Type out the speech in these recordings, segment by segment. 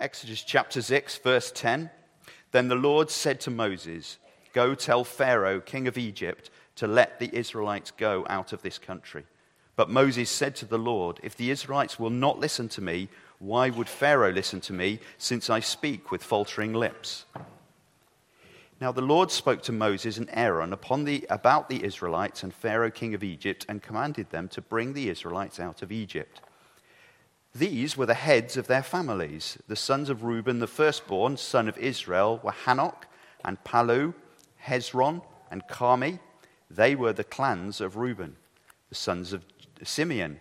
Exodus chapter 6, verse 10. Then the Lord said to Moses, "Go tell Pharaoh, king of Egypt, to let the Israelites go out of this country." But Moses said to the Lord, "If the Israelites will not listen to me, why would Pharaoh listen to me, since I speak with faltering lips?" Now the Lord spoke to Moses and Aaron about the Israelites and Pharaoh king of Egypt, and commanded them to bring the Israelites out of Egypt. These were the heads of their families. The sons of Reuben, the firstborn son of Israel, were Hanok and Palu, Hezron and Carmi. They were the clans of Reuben. The sons of Simeon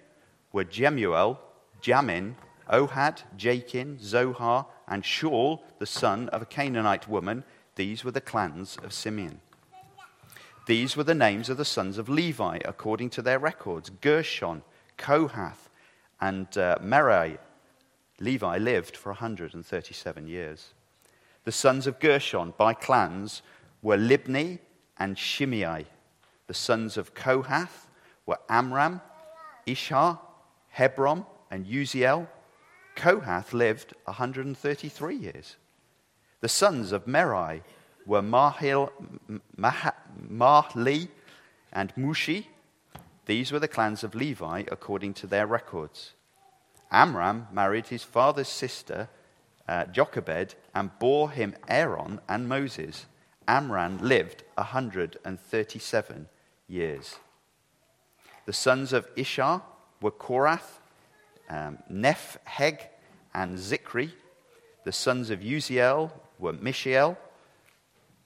were Jemuel, Jamin, Ohad, Jachin, Zohar, and Shaul, the son of a Canaanite woman. These were the clans of Simeon. These were the names of the sons of Levi, according to their records: Gershon, Kohath, and Merai. Levi lived for 137 years. The sons of Gershon, by clans, were Libni and Shimei. The sons of Kohath were Amram, Ishah, Hebron, and Uziel. Kohath lived 133 years. The sons of Merai were Mahli and Mushi. These were the clans of Levi according to their records. Amram married his father's sister, Jochebed, and bore him Aaron and Moses. Amram lived 137 years. The sons of Ishah were Korath, Nepheg, and Zikri. The sons of Uziel were Mishael,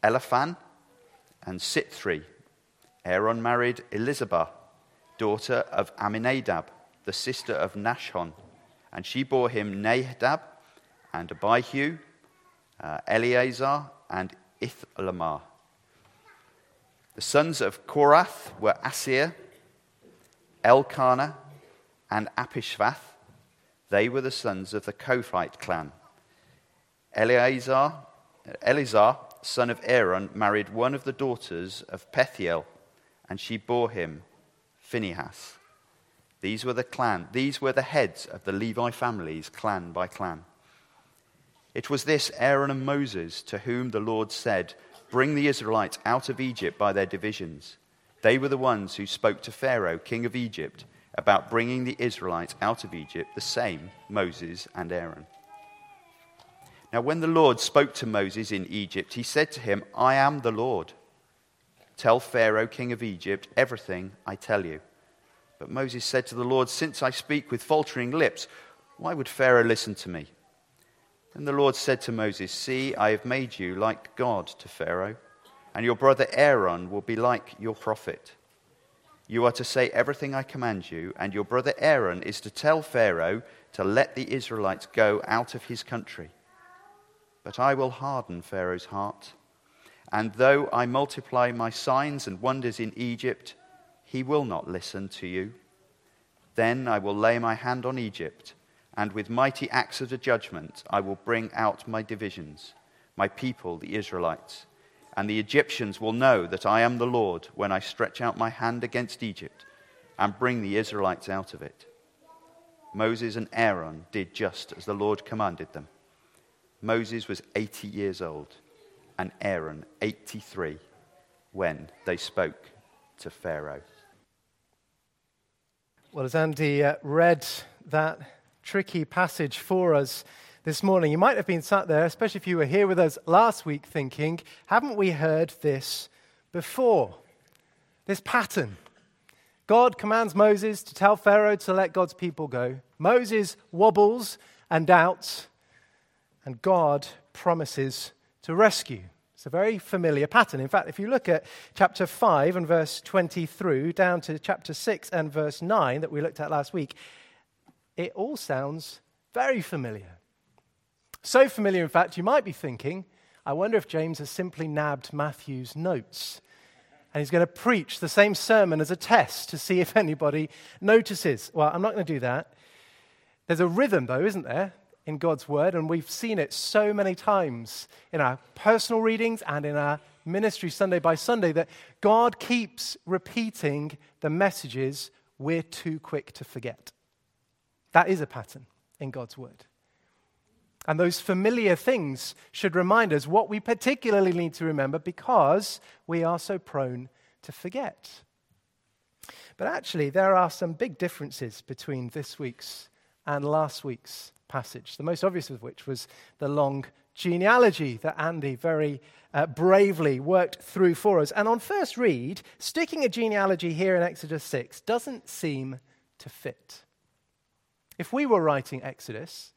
Eliphan, and Sithri. Aaron married Elizabah, daughter of Amminadab, the sister of Nashon, and she bore him Nadab and Abihu, Eleazar, and Ithamar. The sons of Korath were Asir, Elkanah, and Apishvath. They were the sons of the Kohathite clan. Eleazar, son of Aaron, married one of the daughters of Pethiel, and she bore him Phinehas. These were the heads of the Levi families, clan by clan. It was this Aaron and Moses to whom the Lord said, "Bring the Israelites out of Egypt by their divisions." They were the ones who spoke to Pharaoh, king of Egypt, about bringing the Israelites out of Egypt, the same Moses and Aaron. Now, when the Lord spoke to Moses in Egypt, he said to him, "I am the Lord. Tell Pharaoh, king of Egypt, everything I tell you." But Moses said to the Lord, "Since I speak with faltering lips, why would Pharaoh listen to me?" Then the Lord said to Moses, "See, I have made you like God to Pharaoh, and your brother Aaron will be like your prophet. You are to say everything I command you, and your brother Aaron is to tell Pharaoh to let the Israelites go out of his country. But I will harden Pharaoh's heart, and though I multiply my signs and wonders in Egypt, he will not listen to you. Then I will lay my hand on Egypt, and with mighty acts of the judgment I will bring out my divisions, my people, the Israelites. And the Egyptians will know that I am the Lord when I stretch out my hand against Egypt and bring the Israelites out of it." Moses and Aaron did just as the Lord commanded them. Moses was 80 years old and Aaron 83 when they spoke to Pharaoh. Well, as Andy read that tricky passage for us this morning, you might have been sat there, especially if you were here with us last week, thinking, haven't we heard this before? This pattern. God commands Moses to tell Pharaoh to let God's people go. Moses wobbles and doubts, and God promises to rescue. It's a very familiar pattern. In fact, if you look at chapter 5 and verse 20 through, down to chapter 6 and verse 9 that we looked at last week, it all sounds very familiar. So familiar, in fact, you might be thinking, I wonder if James has simply nabbed Matthew's notes and he's going to preach the same sermon as a test to see if anybody notices. Well, I'm not going to do that. There's a rhythm, though, isn't there, in God's word, and we've seen it so many times in our personal readings and in our ministry Sunday by Sunday, that God keeps repeating the messages we're too quick to forget. That is a pattern in God's word. And those familiar things should remind us what we particularly need to remember because we are so prone to forget. But actually, there are some big differences between this week's and last week's passage, the most obvious of which was the long genealogy that Andy very bravely worked through for us. And on first read, sticking a genealogy here in Exodus 6 doesn't seem to fit. If we were writing Exodus,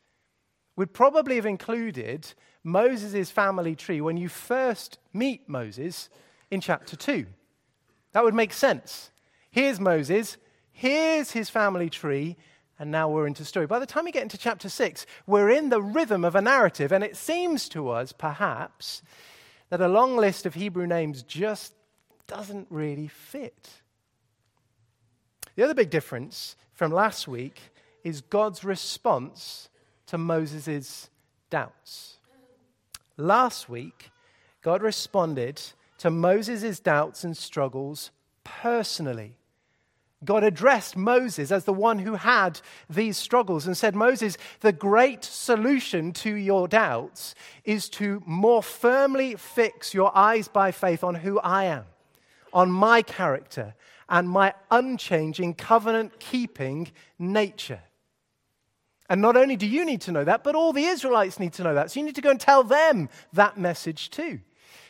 we'd probably have included Moses' family tree when you first meet Moses in chapter 2. That would make sense. Here's Moses, here's his family tree, and now we're into story. By the time we get into chapter 6, we're in the rhythm of a narrative, and it seems to us, perhaps, that a long list of Hebrew names just doesn't really fit. The other big difference from last week is God's response to Moses' doubts. Last week, God responded to Moses' doubts and struggles personally. God addressed Moses as the one who had these struggles and said, Moses, the great solution to your doubts is to more firmly fix your eyes by faith on who I am, on my character, and my unchanging covenant-keeping nature. And not only do you need to know that, but all the Israelites need to know that. So you need to go and tell them that message too.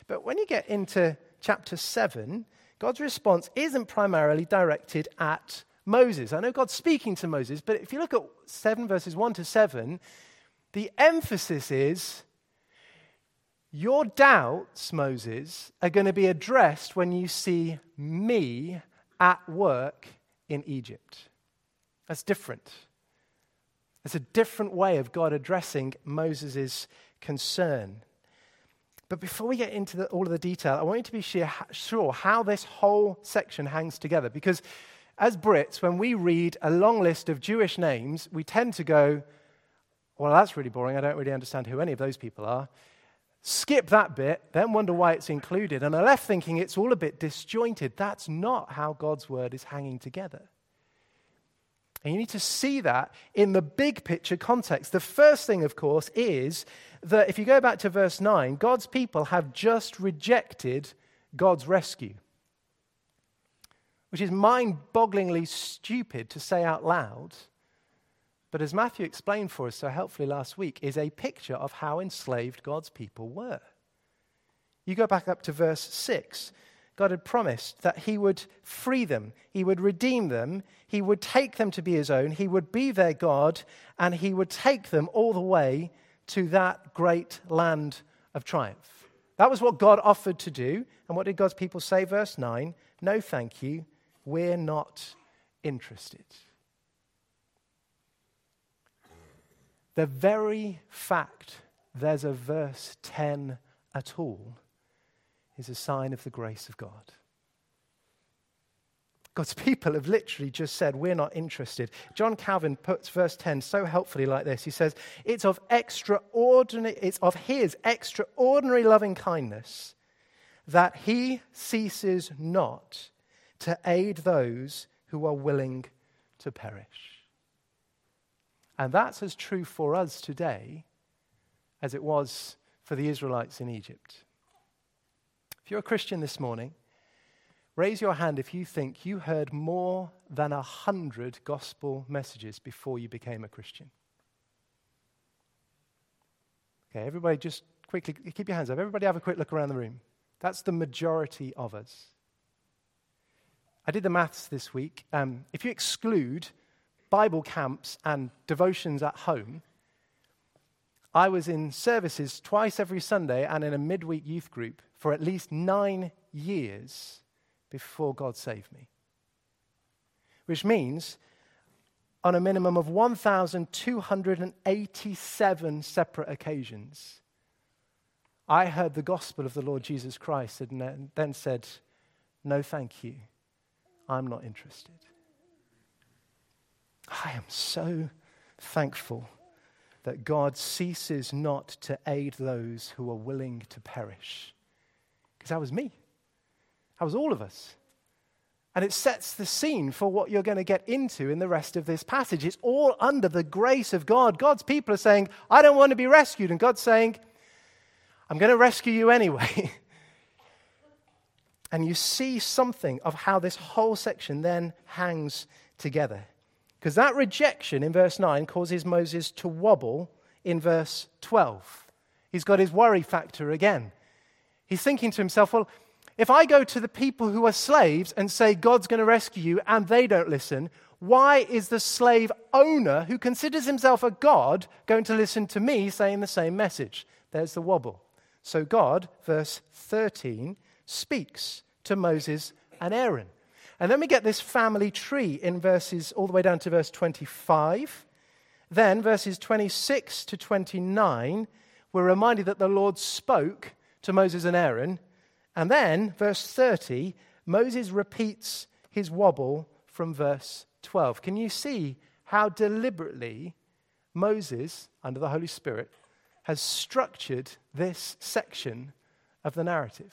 But when you get into chapter 7, God's response isn't primarily directed at Moses. I know God's speaking to Moses, but if you look at 7 verses 1 to 7, the emphasis is, your doubts, Moses, are going to be addressed when you see me at work in Egypt. That's different. It's a different way of God addressing Moses' concern. But before we get into all of the detail, I want you to be sure how this whole section hangs together. Because as Brits, when we read a long list of Jewish names, we tend to go, well, that's really boring. I don't really understand who any of those people are. Skip that bit, then wonder why it's included. And I left thinking it's all a bit disjointed. That's not how God's word is hanging together. And you need to see that in the big picture context. The first thing, of course, is that if you go back to verse 9, God's people have just rejected God's rescue, which is mind-bogglingly stupid to say out loud, but as Matthew explained for us so helpfully last week, is a picture of how enslaved God's people were. You go back up to verse 6. God had promised that he would free them, he would redeem them, he would take them to be his own, he would be their God, and he would take them all the way to that great land of triumph. That was what God offered to do. And what did God's people say? Verse 9, no thank you, we're not interested. The very fact there's a verse 10 at all is a sign of the grace of God. God's people have literally just said, we're not interested. John Calvin puts verse 10 so helpfully like this. He says, it's of his extraordinary loving kindness that he ceases not to aid those who are willing to perish. And that's as true for us today as it was for the Israelites in Egypt. If you're a Christian this morning, raise your hand if you think you heard more than 100 gospel messages before you became a Christian. Okay, everybody just quickly, keep your hands up. Everybody have a quick look around the room. That's the majority of us. I did the maths this week. If you exclude Bible camps and devotions at home, I was in services twice every Sunday and in a midweek youth group for at least 9 years before God saved me. Which means on a minimum of 1,287 separate occasions, I heard the gospel of the Lord Jesus Christ and then said, no thank you, I'm not interested. I am so thankful that God ceases not to aid those who are willing to perish. Because that was me. That was all of us. And it sets the scene for what you're going to get into in the rest of this passage. It's all under the grace of God. God's people are saying, I don't want to be rescued. And God's saying, I'm going to rescue you anyway. And you see something of how this whole section then hangs together. Because that rejection in verse 9 causes Moses to wobble in verse 12. He's got his worry factor again. He's thinking to himself, well, if I go to the people who are slaves and say God's going to rescue you and they don't listen, why is the slave owner who considers himself a god going to listen to me saying the same message? There's the wobble. So God, verse 13, speaks to Moses and Aaron. And then we get this family tree in verses all the way down to verse 25. Then verses 26 to 29, we're reminded that the Lord spoke to Moses and Aaron. And then, verse 30, Moses repeats his wobble from verse 12. Can you see how deliberately Moses, under the Holy Spirit, has structured this section of the narrative?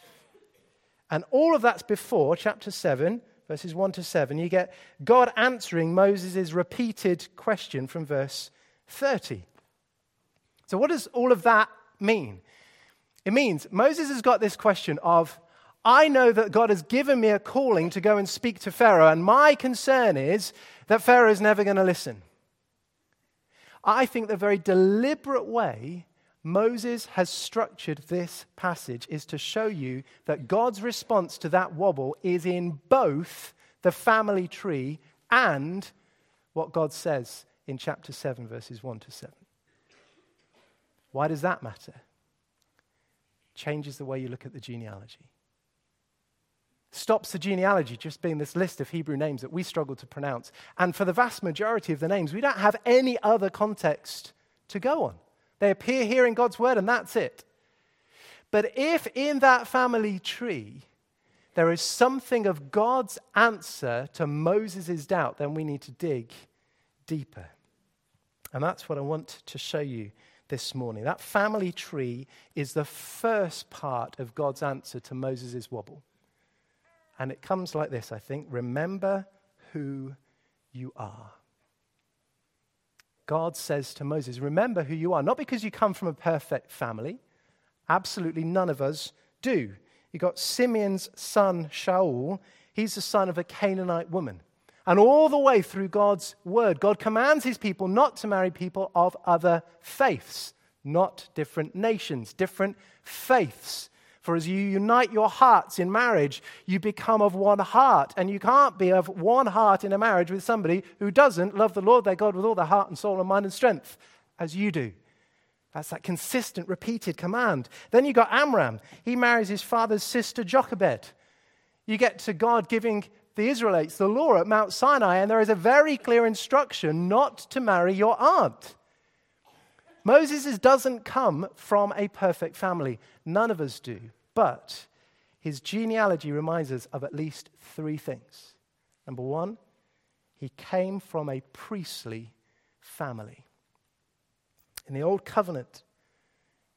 And all of that's before chapter 7, verses 1 to 7. You get God answering Moses' repeated question from verse 30. So what does all of that mean? It means Moses has got this question of, I know that God has given me a calling to go and speak to Pharaoh, and my concern is that Pharaoh is never going to listen. I think the very deliberate way Moses has structured this passage is to show you that God's response to that wobble is in both the family tree and what God says in chapter 7, verses 1 to 7. Why does that matter? Changes the way you look at the genealogy. Stops the genealogy just being this list of Hebrew names that we struggle to pronounce. And for the vast majority of the names, we don't have any other context to go on. They appear here in God's word and that's it. But if in that family tree there is something of God's answer to Moses' doubt, then we need to dig deeper. And that's what I want to show you this morning. That family tree is the first part of God's answer to Moses' wobble. And it comes like this, I think. Remember who you are. God says to Moses, remember who you are. Not because you come from a perfect family. Absolutely none of us do. You've got Simeon's son, Shaul. He's the son of a Canaanite woman. And all the way through God's word, God commands his people not to marry people of other faiths, not different nations, different faiths. For as you unite your hearts in marriage, you become of one heart. And you can't be of one heart in a marriage with somebody who doesn't love the Lord their God with all their heart and soul and mind and strength, as you do. That's that consistent, repeated command. Then you got Amram. He marries his father's sister, Jochebed. You get to God giving the Israelites the law at Mount Sinai, and there is a very clear instruction not to marry your aunt. Moses doesn't come from a perfect family. None of us do. But his genealogy reminds us of at least three things. Number one, he came from a priestly family. In the Old Covenant,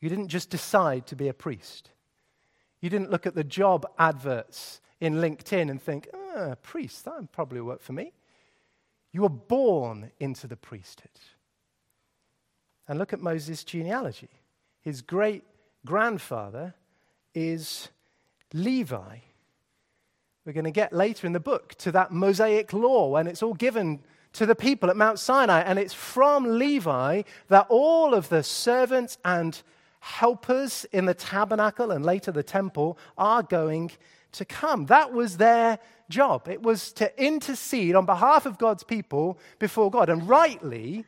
you didn't just decide to be a priest. You didn't look at the job adverts in LinkedIn and think, priest, that would probably work for me. You were born into the priesthood. And look at Moses' genealogy. His great-grandfather is Levi. We're going to get later in the book to that Mosaic law when it's all given to the people at Mount Sinai. And it's from Levi that all of the servants and helpers in the tabernacle and later the temple are going to come. That was their job. It was to intercede on behalf of God's people before God. And rightly,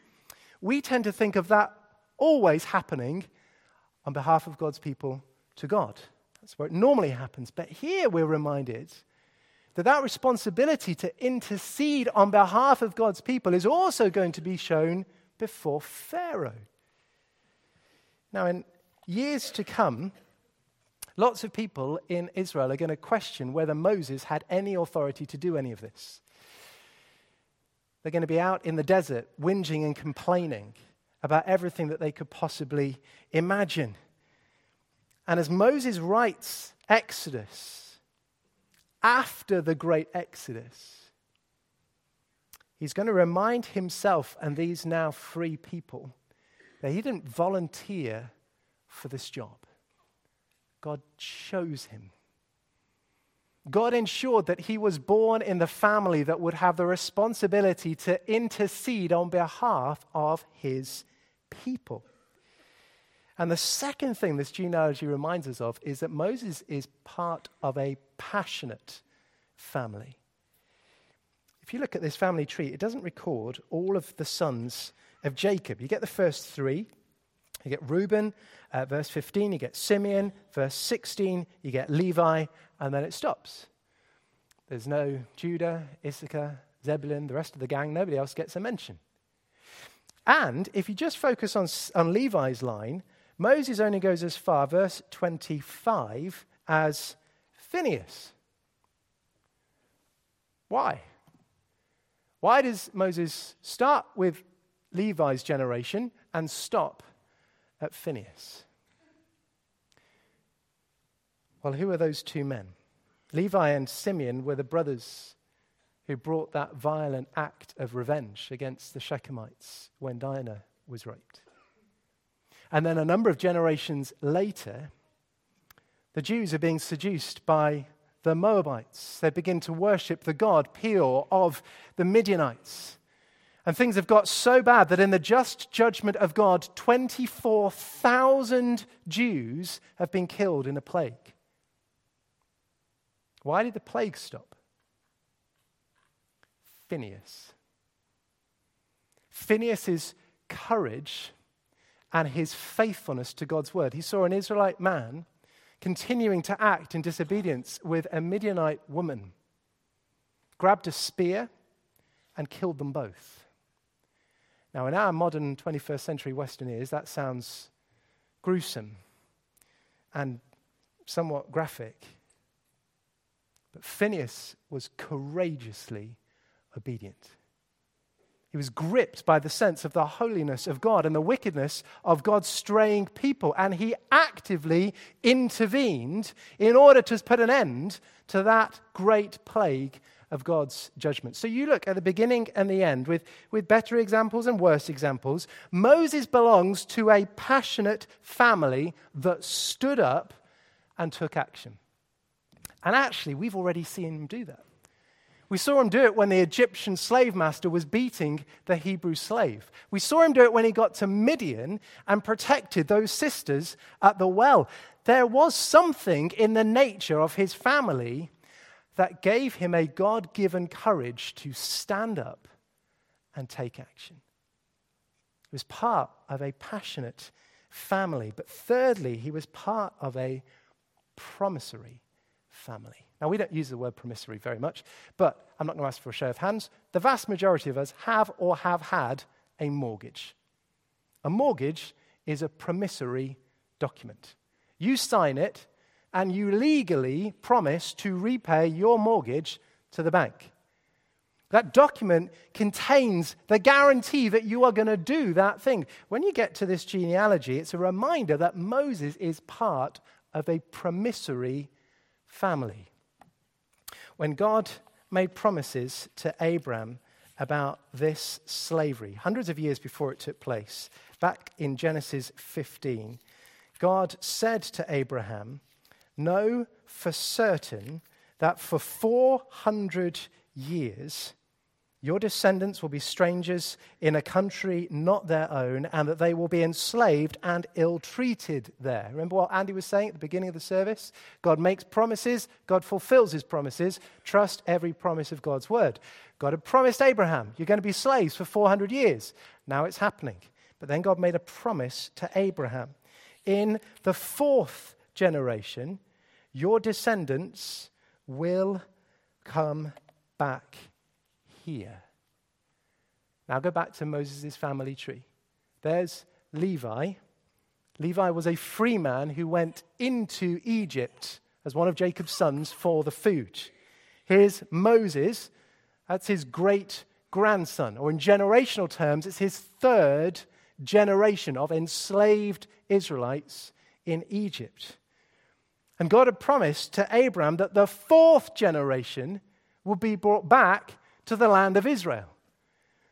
we tend to think of that always happening on behalf of God's people to God. That's where it normally happens. But here we're reminded that that responsibility to intercede on behalf of God's people is also going to be shown before Pharaoh. Now, in years to come, lots of people in Israel are going to question whether Moses had any authority to do any of this. They're going to be out in the desert whinging and complaining about everything that they could possibly imagine. And as Moses writes Exodus, after the great Exodus, he's going to remind himself and these now free people that he didn't volunteer for this job. God chose him. God ensured that he was born in the family that would have the responsibility to intercede on behalf of his people. And the second thing this genealogy reminds us of is that Moses is part of a passionate family. If you look at this family tree, it doesn't record all of the sons of Jacob. You get the first three. You get Reuben, verse 15, you get Simeon, verse 16, you get Levi, and then it stops. There's no Judah, Issachar, Zebulun, the rest of the gang, nobody else gets a mention. And if you just focus on Levi's line, Moses only goes as far, verse 25, as Phinehas. Why? Why does Moses start with Levi's generation and stop at Phinehas? Well, who are those two men? Levi and Simeon were the brothers who brought that violent act of revenge against the Shechemites when Dinah was raped. And then a number of generations later, the Jews are being seduced by the Moabites. They begin to worship the god Peor of the Midianites. And things have got so bad that in the just judgment of God, 24,000 Jews have been killed in a plague. Why did the plague stop? Phinehas. Phinehas' courage and his faithfulness to God's word. He saw an Israelite man continuing to act in disobedience with a Midianite woman, grabbed a spear and killed them both. Now, in our modern 21st century Western ears, that sounds gruesome and somewhat graphic. But Phinehas was courageously obedient. He was gripped by the sense of the holiness of God and the wickedness of God's straying people, and he actively intervened in order to put an end to that great plague of God's judgment. So you look at the beginning and the end with better examples and worse examples. Moses belongs to a passionate family that stood up and took action. And actually, we've already seen him do that. We saw him do it when the Egyptian slave master was beating the Hebrew slave. We saw him do it when he got to Midian and protected those sisters at the well. There was something in the nature of his family that gave him a God-given courage to stand up and take action. He was part of a passionate family. But thirdly, he was part of a promissory family. Now, we don't use the word promissory very much, but I'm not going to ask for a show of hands. The vast majority of us have or have had a mortgage. A mortgage is a promissory document. You sign it, and you legally promise to repay your mortgage to the bank. That document contains the guarantee that you are going to do that thing. When you get to this genealogy, it's a reminder that Moses is part of a promissory family. When God made promises to Abraham about this slavery, hundreds of years before it took place, back in Genesis 15, God said to Abraham, "Know for certain that for 400 years your descendants will be strangers in a country not their own, and that they will be enslaved and ill-treated there." Remember what Andy was saying at the beginning of the service? God makes promises, God fulfills his promises. Trust every promise of God's word. God had promised Abraham, you're going to be slaves for 400 years. Now it's happening. But then God made a promise to Abraham. In the fourth generation, your descendants will come back here. Now go back to Moses' family tree. There's Levi. Levi was a free man who went into Egypt as one of Jacob's sons for the food. Here's Moses. That's his great-grandson. Or in generational terms, it's his third generation of enslaved Israelites in Egypt. And God had promised to Abraham that the fourth generation would be brought back to the land of Israel.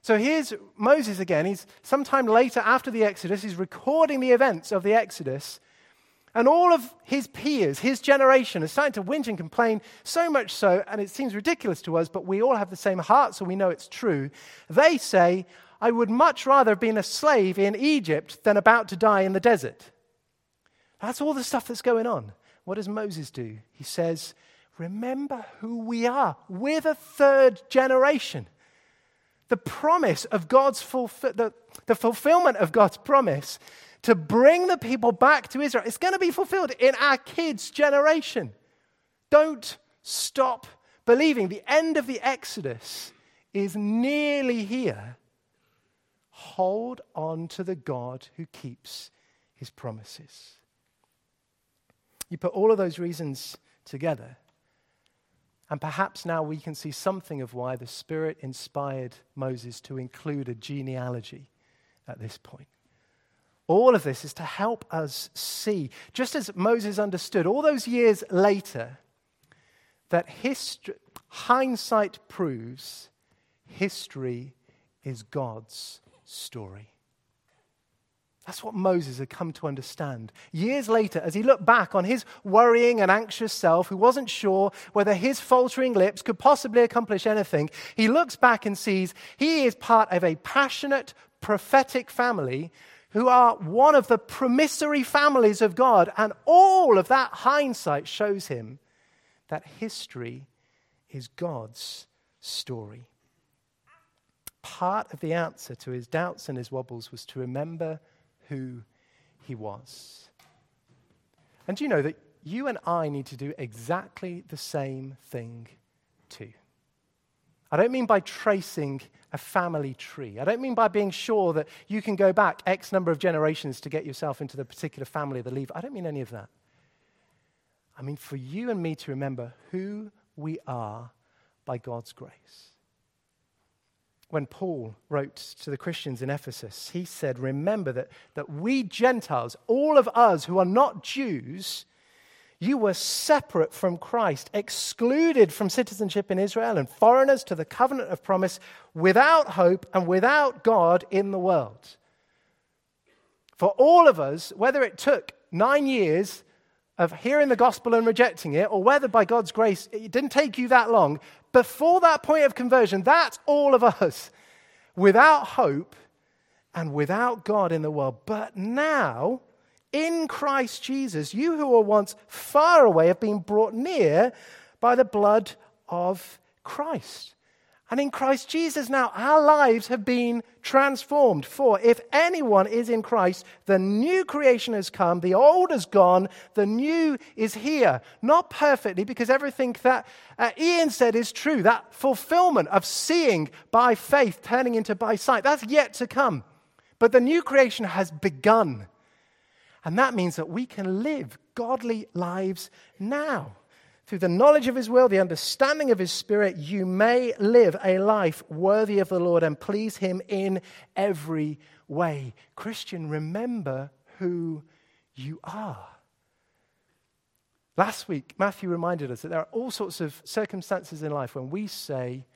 So here's Moses again. He's sometime later after the Exodus, he's recording the events of the Exodus. And all of his peers, his generation, are starting to whinge and complain, so much so, and it seems ridiculous to us, but we all have the same heart, so we know it's true. They say, I would much rather have been a slave in Egypt than about to die in the desert. That's all the stuff that's going on. What does Moses do? He says, remember who we are. We're the third generation. The promise of God's the fulfillment of God's promise to bring the people back to Israel. It's going to be fulfilled in our kids' generation. Don't stop believing. The end of the Exodus is nearly here. Hold on to the God who keeps his promises. You put all of those reasons together, and perhaps now we can see something of why the Spirit inspired Moses to include a genealogy at this point. All of this is to help us see, just as Moses understood all those years later, that hindsight proves history is God's story. That's what Moses had come to understand. Years later, as he looked back on his worrying and anxious self, who wasn't sure whether his faltering lips could possibly accomplish anything, he looks back and sees he is part of a passionate, prophetic family who are one of the promissory families of God, and all of that hindsight shows him that history is God's story. Part of the answer to his doubts and his wobbles was to remember who he was. And do you know that you and I need to do exactly the same thing too? I don't mean by tracing a family tree. I don't mean by being sure that you can go back X number of generations to get yourself into the particular family of the Levi. I don't mean any of that. I mean for you and me to remember who we are by God's grace. When Paul wrote to the Christians in Ephesus, he said, remember that we Gentiles, all of us who are not Jews, you were separate from Christ, excluded from citizenship in Israel and foreigners to the covenant of promise, without hope and without God in the world. For all of us, whether it took 9 years of hearing the gospel and rejecting it, or whether by God's grace it didn't take you that long, before that point of conversion, that's all of us, without hope and without God in the world. But now, in Christ Jesus, you who were once far away have been brought near by the blood of Christ. And in Christ Jesus now, our lives have been transformed. For if anyone is in Christ, the new creation has come, the old is gone, the new is here. Not perfectly, because everything that Ian said is true. That fulfillment of seeing by faith, turning into by sight, that's yet to come. But the new creation has begun. And that means that we can live godly lives now. Through the knowledge of his will, the understanding of his Spirit, you may live a life worthy of the Lord and please him in every way. Christian, remember who you are. Last week, Matthew reminded us that there are all sorts of circumstances in life when we say,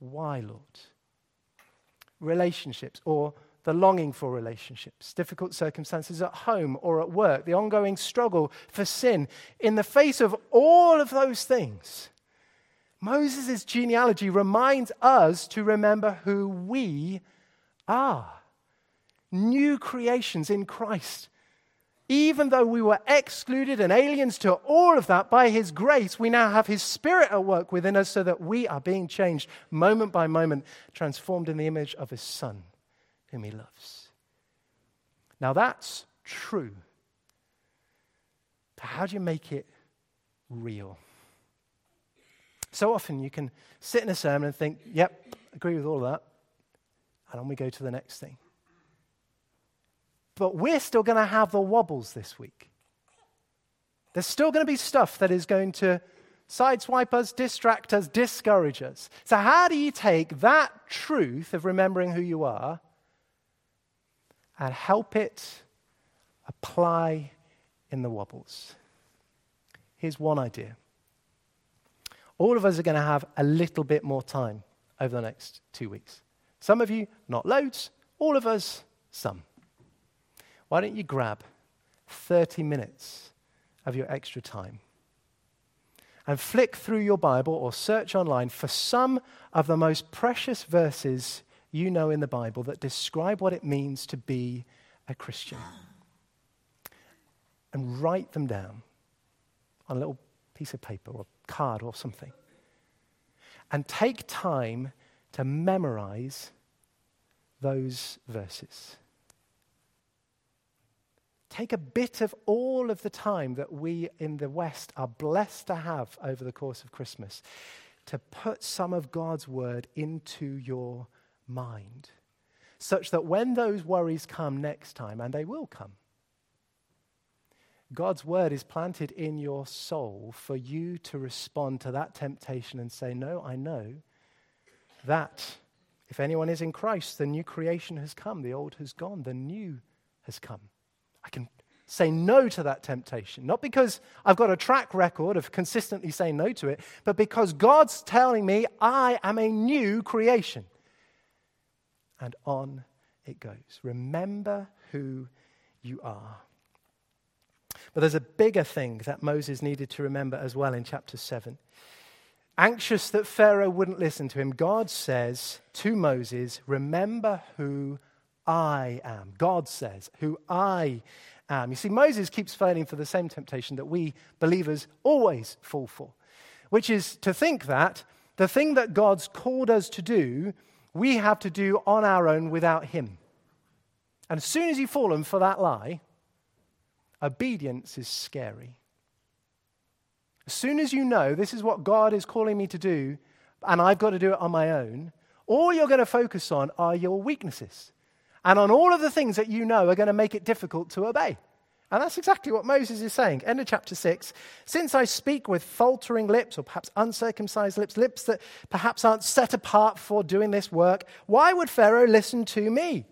why, Lord? Relationships or the longing for relationships, difficult circumstances at home or at work, the ongoing struggle for sin. In the face of all of those things, Moses' genealogy reminds us to remember who we are. New creations in Christ. Even though we were excluded and aliens to all of that, by his grace, we now have his Spirit at work within us so that we are being changed moment by moment, transformed in the image of his Son, whom he loves. Now that's true. But how do you make it real? So often you can sit in a sermon and think, yep, agree with all that. And on we go to the next thing. But we're still going to have the wobbles this week. There's still going to be stuff that is going to sideswipe us, distract us, discourage us. So how do you take that truth of remembering who you are and help it apply in the wobbles? Here's one idea. All of us are going to have a little bit more time over the next 2 weeks. Some of you, not loads. All of us, some. Why don't you grab 30 minutes of your extra time and flick through your Bible or search online for some of the most precious verses you know in the Bible that describe what it means to be a Christian, and write them down on a little piece of paper or card or something, and take time to memorize those verses. Take a bit of all of the time that we in the West are blessed to have over the course of Christmas to put some of God's word into your mind, such that when those worries come next time, and they will come, God's word is planted in your soul for you to respond to that temptation and say, no, I know that if anyone is in Christ, the new creation has come, the old has gone, the new has come. I can say no to that temptation, not because I've got a track record of consistently saying no to it, but because God's telling me I am a new creation. And on it goes. Remember who you are. But there's a bigger thing that Moses needed to remember as well in chapter 7. Anxious that Pharaoh wouldn't listen to him, God says to Moses, remember who I am. God says, who I am. You see, Moses keeps falling for the same temptation that we believers always fall for, which is to think that the thing that God's called us to do, we have to do on our own without him. And as soon as you've fallen for that lie, obedience is scary. As soon as you know this is what God is calling me to do, and I've got to do it on my own, all you're going to focus on are your weaknesses, and on all of the things that you know are going to make it difficult to obey. And that's exactly what Moses is saying. End of chapter 6. Since I speak with faltering lips, or perhaps uncircumcised lips, lips that perhaps aren't set apart for doing this work, why would Pharaoh listen to me?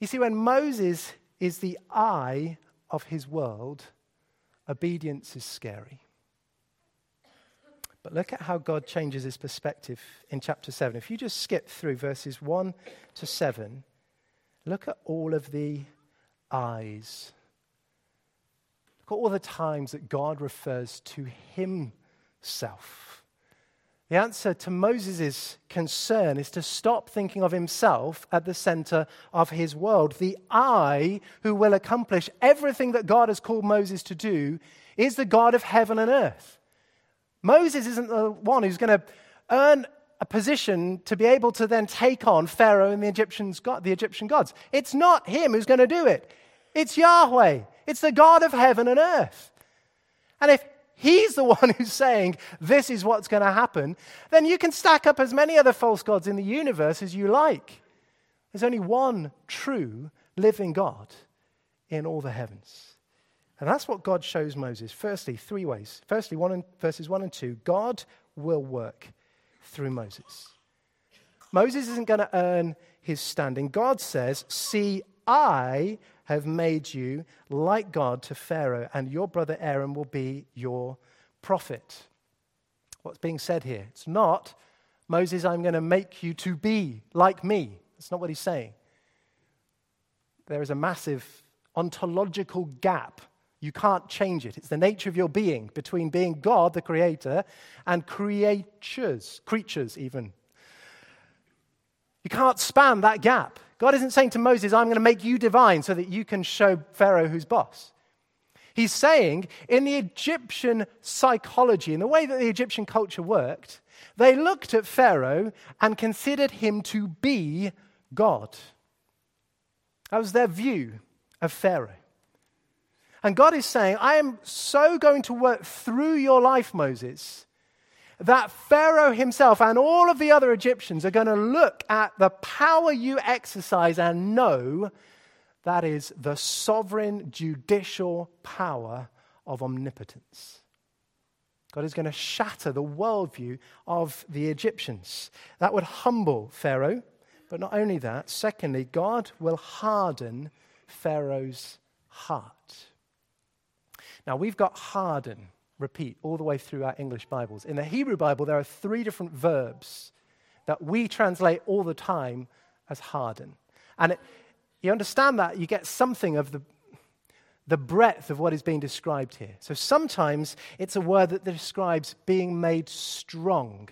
You see, when Moses is the eye of his world, obedience is scary. But look at how God changes his perspective in chapter 7. If you just skip through verses 1 to 7, look at all of the eyes. Look at all the times that God refers to himself. The answer to Moses' concern is to stop thinking of himself at the center of his world. The I who will accomplish everything that God has called Moses to do is the God of heaven and earth. Moses isn't the one who's going to earn a position to be able to then take on Pharaoh and the Egyptian gods. It's not him who's going to do it. It's Yahweh. It's the God of heaven and earth. And if he's the one who's saying this is what's going to happen, then you can stack up as many other false gods in the universe as you like. There's only one true living God in all the heavens. And that's what God shows Moses. Firstly, three ways. Firstly, verses 1 and 2, God will work through Moses. Moses isn't going to earn his standing. God says, see, I have made you like God to Pharaoh, and your brother Aaron will be your prophet. What's being said here? It's not, Moses, I'm going to make you to be like me. That's not what he's saying. There is a massive ontological gap. You can't change it. It's the nature of your being between being God, the creator, and creatures even. You can't span that gap. God isn't saying to Moses, I'm going to make you divine so that you can show Pharaoh who's boss. He's saying in the Egyptian psychology, in the way that the Egyptian culture worked, they looked at Pharaoh and considered him to be God. That was their view of Pharaoh. And God is saying, I am so going to work through your life, Moses, that Pharaoh himself and all of the other Egyptians are going to look at the power you exercise and know that is the sovereign judicial power of omnipotence. God is going to shatter the worldview of the Egyptians. That would humble Pharaoh, but not only that. Secondly, God will harden Pharaoh's heart. Now, we've got harden, repeat, all the way through our English Bibles. In the Hebrew Bible, there are three different verbs that we translate all the time as harden. And you understand that, you get something of the breadth of what is being described here. So sometimes it's a word that describes being made strong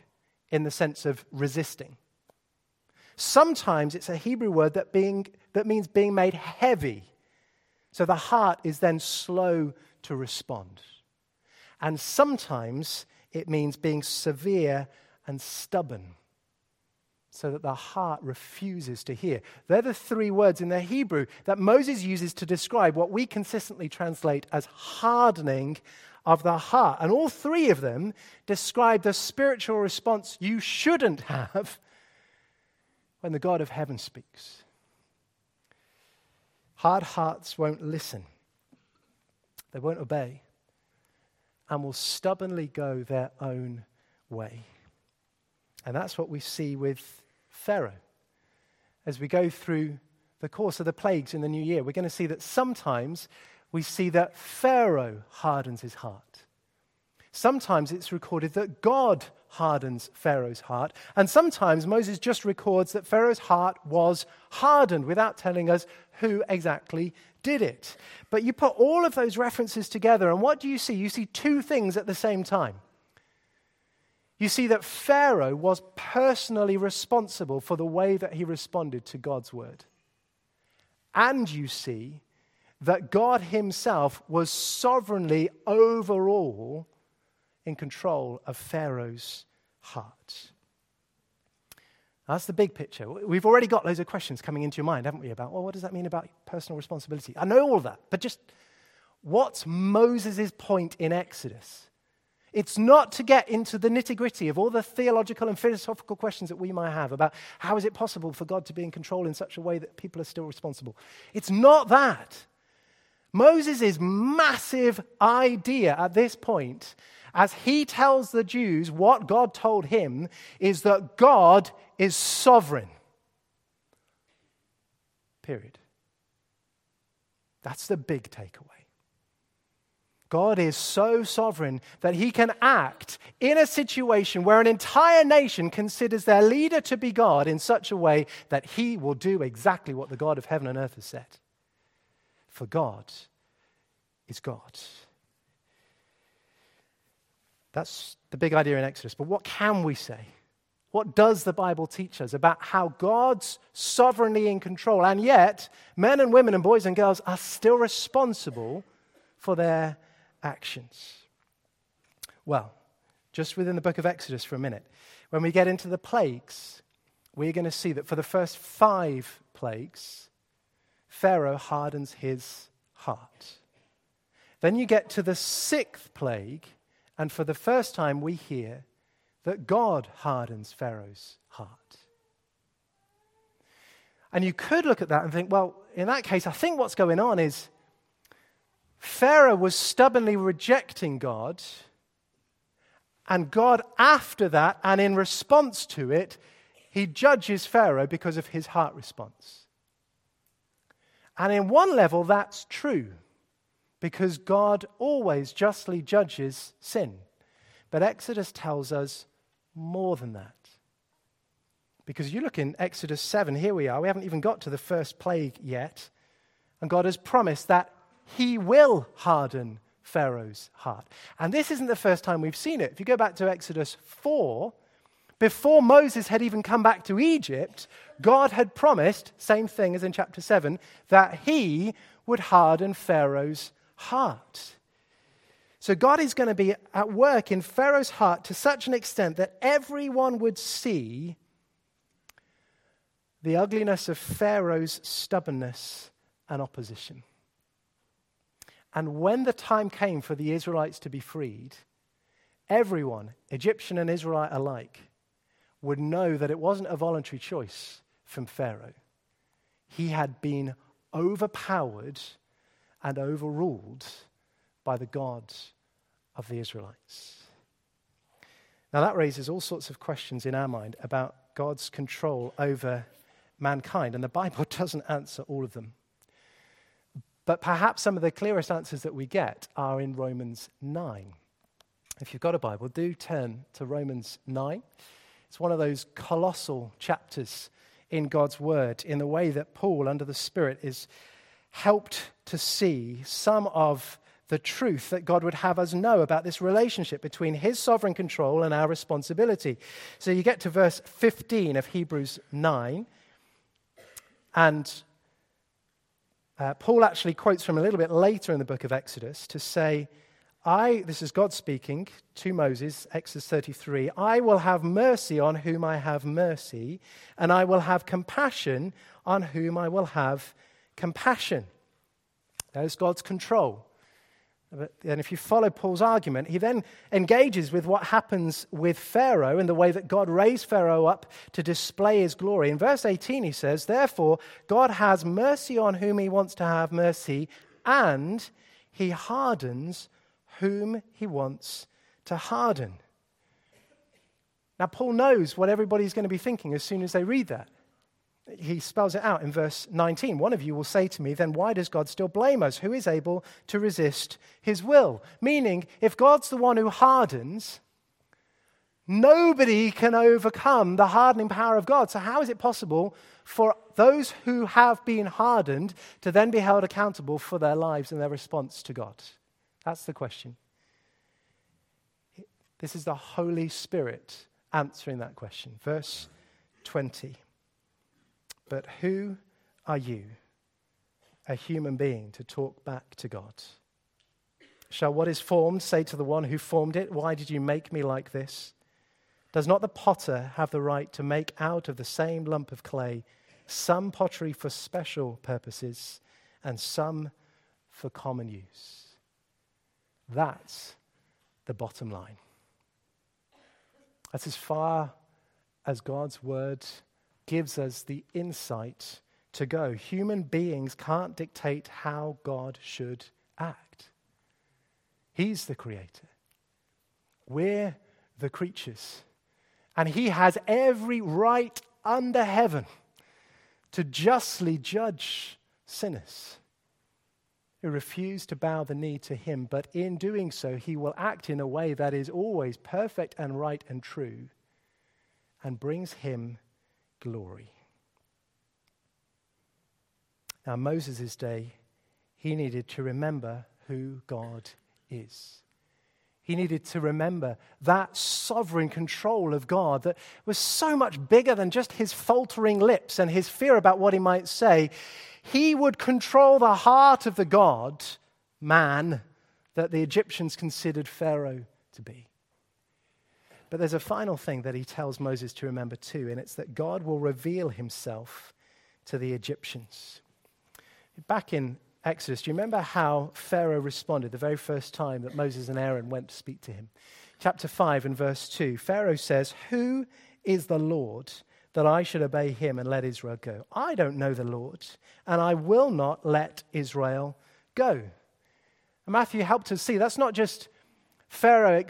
in the sense of resisting. Sometimes it's a Hebrew word that means being made heavy. So the heart is then slow to respond. And sometimes it means being severe and stubborn, so that the heart refuses to hear. They're the three words in the Hebrew that Moses uses to describe what we consistently translate as hardening of the heart. And all three of them describe the spiritual response you shouldn't have when the God of heaven speaks. Hard hearts won't listen. They won't obey and will stubbornly go their own way. And that's what we see with Pharaoh. As we go through the course of the plagues in the new year, we're going to see that sometimes we see that Pharaoh hardens his heart. Sometimes it's recorded that God hardens Pharaoh's heart. And sometimes Moses just records that Pharaoh's heart was hardened without telling us who exactly did it. But you put all of those references together, and what do you see? You see two things at the same time. You see that Pharaoh was personally responsible for the way that he responded to God's word. And you see that God himself was sovereignly overall in control of Pharaoh's heart. That's the big picture. We've already got loads of questions coming into your mind, haven't we, about, well, what does that mean about personal responsibility? I know all that, but just what's Moses' point in Exodus? It's not to get into the nitty-gritty of all the theological and philosophical questions that we might have about how is it possible for God to be in control in such a way that people are still responsible. It's not that. Moses' massive idea at this point, as he tells the Jews what God told him, is that God is sovereign. Period. That's the big takeaway. God is so sovereign that he can act in a situation where an entire nation considers their leader to be God in such a way that he will do exactly what the God of heaven and earth has said. For God is God. That's the big idea in Exodus. But what can we say? What does the Bible teach us about how God's sovereignly in control, and yet men and women and boys and girls are still responsible for their actions? Well, just within the book of Exodus for a minute, when we get into the plagues, we're going to see that for the first 5 plagues, Pharaoh hardens his heart. Then you get to the 6th plague, and for the first time we hear that God hardens Pharaoh's heart. And you could look at that and think, well, in that case, I think what's going on is Pharaoh was stubbornly rejecting God, and God, after that, and in response to it, he judges Pharaoh because of his heart response. And in one level, that's true, because God always justly judges sin. But Exodus tells us more than that. Because you look in Exodus 7, here we are, we haven't even got to the first plague yet, and God has promised that he will harden Pharaoh's heart. And this isn't the first time we've seen it. If you go back to Exodus 4, before Moses had even come back to Egypt, God had promised, same thing as in chapter 7, that he would harden Pharaoh's heart. So God is going to be at work in Pharaoh's heart to such an extent that everyone would see the ugliness of Pharaoh's stubbornness and opposition. And when the time came for the Israelites to be freed, everyone, Egyptian and Israelite alike, would know that it wasn't a voluntary choice from Pharaoh. He had been overpowered and overruled by the God of the Israelites. Now that raises all sorts of questions in our mind about God's control over mankind, and the Bible doesn't answer all of them. But perhaps some of the clearest answers that we get are in Romans 9. If you've got a Bible, do turn to Romans 9. It's one of those colossal chapters in God's Word, in the way that Paul, under the Spirit, is helped to see some of the truth that God would have us know about this relationship between his sovereign control and our responsibility. So you get to verse 15 of Hebrews 9, and Paul actually quotes from a little bit later in the book of Exodus to say, this is God speaking to Moses, Exodus 33, I will have mercy on whom I have mercy, and I will have compassion on whom I will have compassion. There's God's control. And if you follow Paul's argument, he then engages with what happens with Pharaoh and the way that God raised Pharaoh up to display his glory. In verse 18, he says, therefore, God has mercy on whom he wants to have mercy, and he hardens whom he wants to harden. Now, Paul knows what everybody's going to be thinking as soon as they read that. He spells it out in verse 19. One of you will say to me, then why does God still blame us? Who is able to resist his will? Meaning, if God's the one who hardens, nobody can overcome the hardening power of God. So how is it possible for those who have been hardened to then be held accountable for their lives and their response to God? That's the question. This is the Holy Spirit answering that question. Verse 20. But who are you, a human being, to talk back to God? Shall what is formed say to the one who formed it, why did you make me like this? Does not the potter have the right to make out of the same lump of clay some pottery for special purposes and some for common use? That's the bottom line. That's as far as God's word gives us the insight to go. Human beings can't dictate how God should act. He's the creator. We're the creatures. And he has every right under heaven to justly judge sinners who refuse to bow the knee to him, but in doing so, he will act in a way that is always perfect and right and true and brings him glory. Now, in Moses' day, he needed to remember who God is. He needed to remember that sovereign control of God that was so much bigger than just his faltering lips and his fear about what he might say. He would control the heart of the God-man that the Egyptians considered Pharaoh to be. But there's a final thing that he tells Moses to remember too, and it's that God will reveal himself to the Egyptians. Back in Exodus, do you remember how Pharaoh responded the very first time that Moses and Aaron went to speak to him? Chapter 5 and verse 2, Pharaoh says, who is the Lord that I should obey him and let Israel go? I don't know the Lord, and I will not let Israel go. And Matthew helped us see that's not just Pharaoh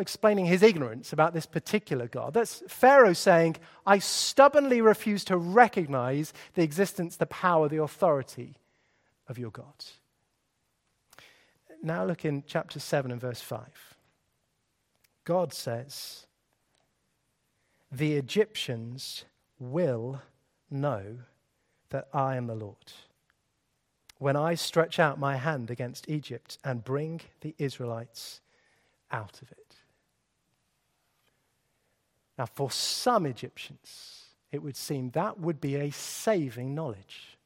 explaining his ignorance about this particular God. That's Pharaoh saying, I stubbornly refuse to recognize the existence, the power, the authority of your God. Now look in chapter 7 and verse 5. God says, the Egyptians will know that I am the Lord when I stretch out my hand against Egypt and bring the Israelites out of it. Now, for some Egyptians, it would seem that would be a saving knowledge.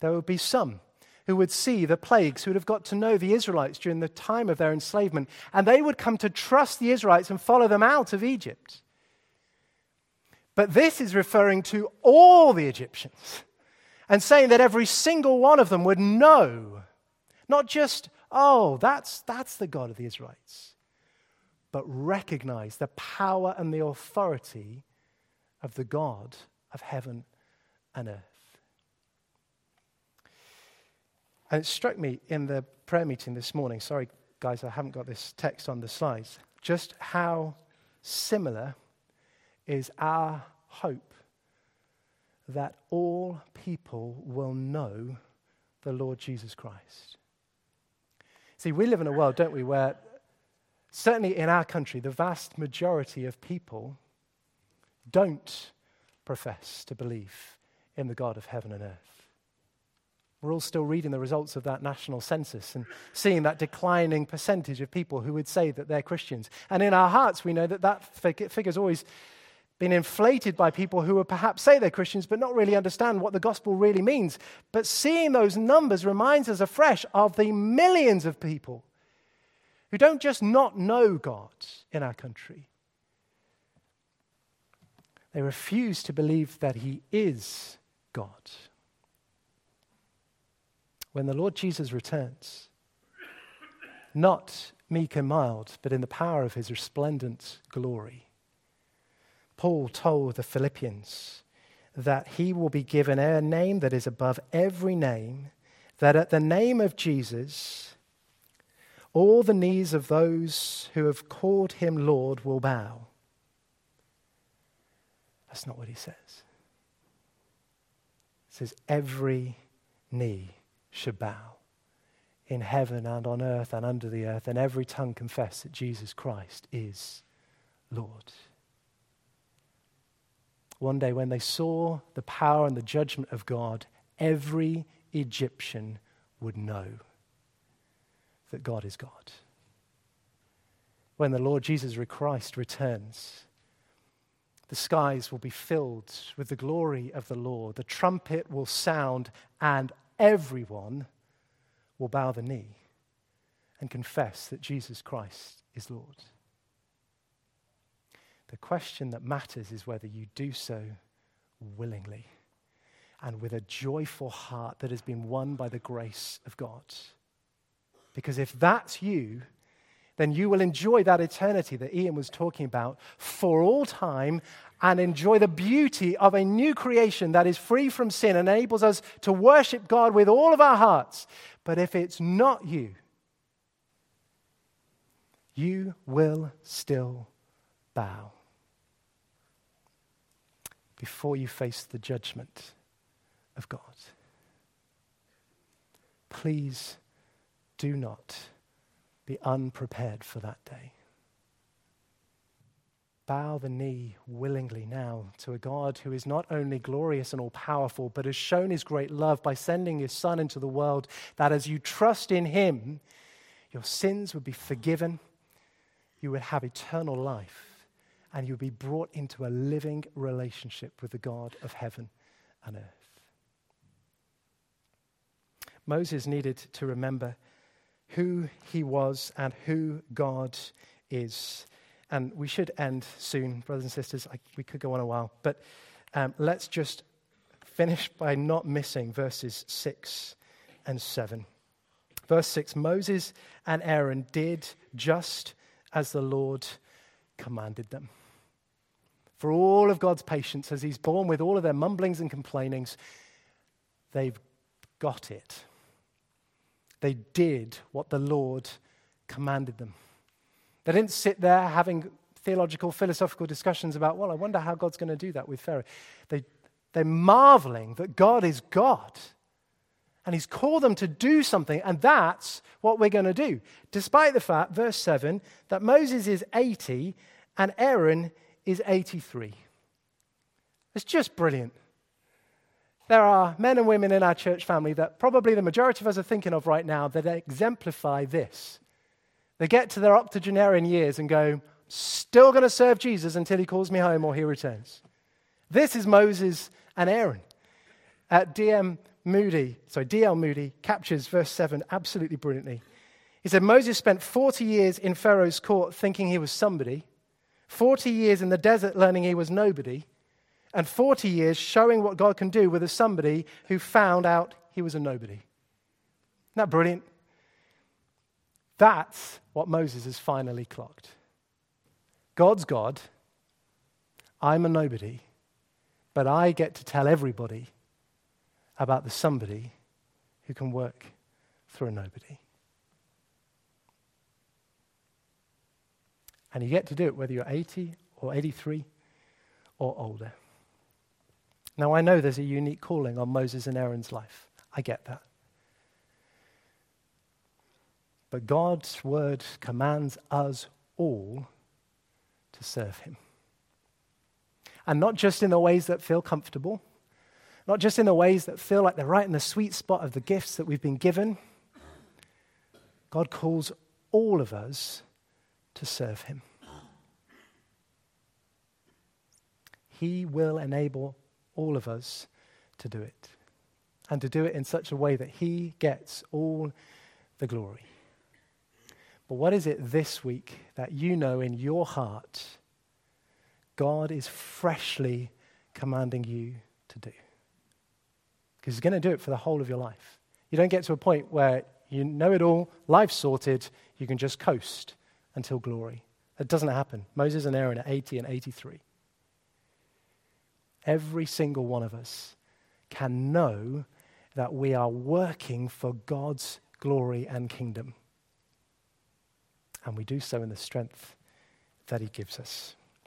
There would be some who would see the plagues, who would have got to know the Israelites during the time of their enslavement, and they would come to trust the Israelites and follow them out of Egypt. But this is referring to all the Egyptians and saying that every single one of them would know, not just, oh, that's the God of the Israelites, but recognize the power and the authority of the God of heaven and earth. And it struck me in the prayer meeting this morning, sorry guys, I haven't got this text on the slides, just how similar is our hope that all people will know the Lord Jesus Christ. See, we live in a world, don't we, where certainly in our country, the vast majority of people don't profess to believe in the God of heaven and earth. We're all still reading the results of that national census and seeing that declining percentage of people who would say that they're Christians. And in our hearts, we know that that figure's always been inflated by people who would perhaps say they're Christians but not really understand what the gospel really means. But seeing those numbers reminds us afresh of the millions of people who don't just not know God in our country. They refuse to believe that he is God. When the Lord Jesus returns, not meek and mild, but in the power of his resplendent glory, Paul told the Philippians that he will be given a name that is above every name, that at the name of Jesus, all the knees of those who have called him Lord will bow. That's not what he says. It says every knee should bow in heaven and on earth and under the earth, and every tongue confess that Jesus Christ is Lord. One day when they saw the power and the judgment of God, every Egyptian would know that God is God. When the Lord Jesus Christ returns, the skies will be filled with the glory of the Lord. The trumpet will sound and everyone will bow the knee and confess that Jesus Christ is Lord. The question that matters is whether you do so willingly and with a joyful heart that has been won by the grace of God. Because if that's you, then you will enjoy that eternity that Ian was talking about for all time and enjoy the beauty of a new creation that is free from sin and enables us to worship God with all of our hearts. But if it's not you, you will still bow before you face the judgment of God. Please do not be unprepared for that day. Bow the knee willingly now to a God who is not only glorious and all-powerful, but has shown his great love by sending his Son into the world, that as you trust in him, your sins would be forgiven, you would have eternal life, and you'd be brought into a living relationship with the God of heaven and earth. Moses needed to remember who he was and who God is. And we should end soon, brothers and sisters. We could go on a while, but let's just finish by not missing verses 6 and 7. Verse 6, Moses and Aaron did just as the Lord commanded them. For all of God's patience, as he's borne with all of their mumblings and complainings, they've got it. They did what the Lord commanded them. They didn't sit there having theological, philosophical discussions about, well, I wonder how God's going to do that with Pharaoh. They're marveling that God is God. And he's called them to do something, and that's what we're going to do. Despite the fact, verse 7, that Moses is 80 and Aaron is 83. It's just brilliant. There are men and women in our church family that probably the majority of us are thinking of right now that exemplify this. They get to their octogenarian years and go, still going to serve Jesus until he calls me home or he returns. This is Moses and Aaron. D.L. Moody captures verse 7 absolutely brilliantly. He said, Moses spent 40 years in Pharaoh's court thinking he was somebody, 40 years in the desert learning he was nobody, and 40 years showing what God can do with a somebody who found out he was a nobody. Isn't that brilliant? That's what Moses has finally clocked. God's God, I'm a nobody, but I get to tell everybody about the somebody who can work through a nobody. And you get to do it whether you're 80 or 83 or older. Now, I know there's a unique calling on Moses and Aaron's life. I get that. But God's word commands us all to serve him. And not just in the ways that feel comfortable, not just in the ways that feel like they're right in the sweet spot of the gifts that we've been given. God calls all of us to serve him. He will enable all of us to do it, and to do it in such a way that he gets all the glory. But what is it this week that you know in your heart God is freshly commanding you to do? Because he's going to do it for the whole of your life. You don't get to a point where you know it all, life's sorted, you can just coast until glory. It doesn't happen. Moses and Aaron at 80 and 83. Every single one of us can know that we are working for God's glory and kingdom. And we do so in the strength that he gives us.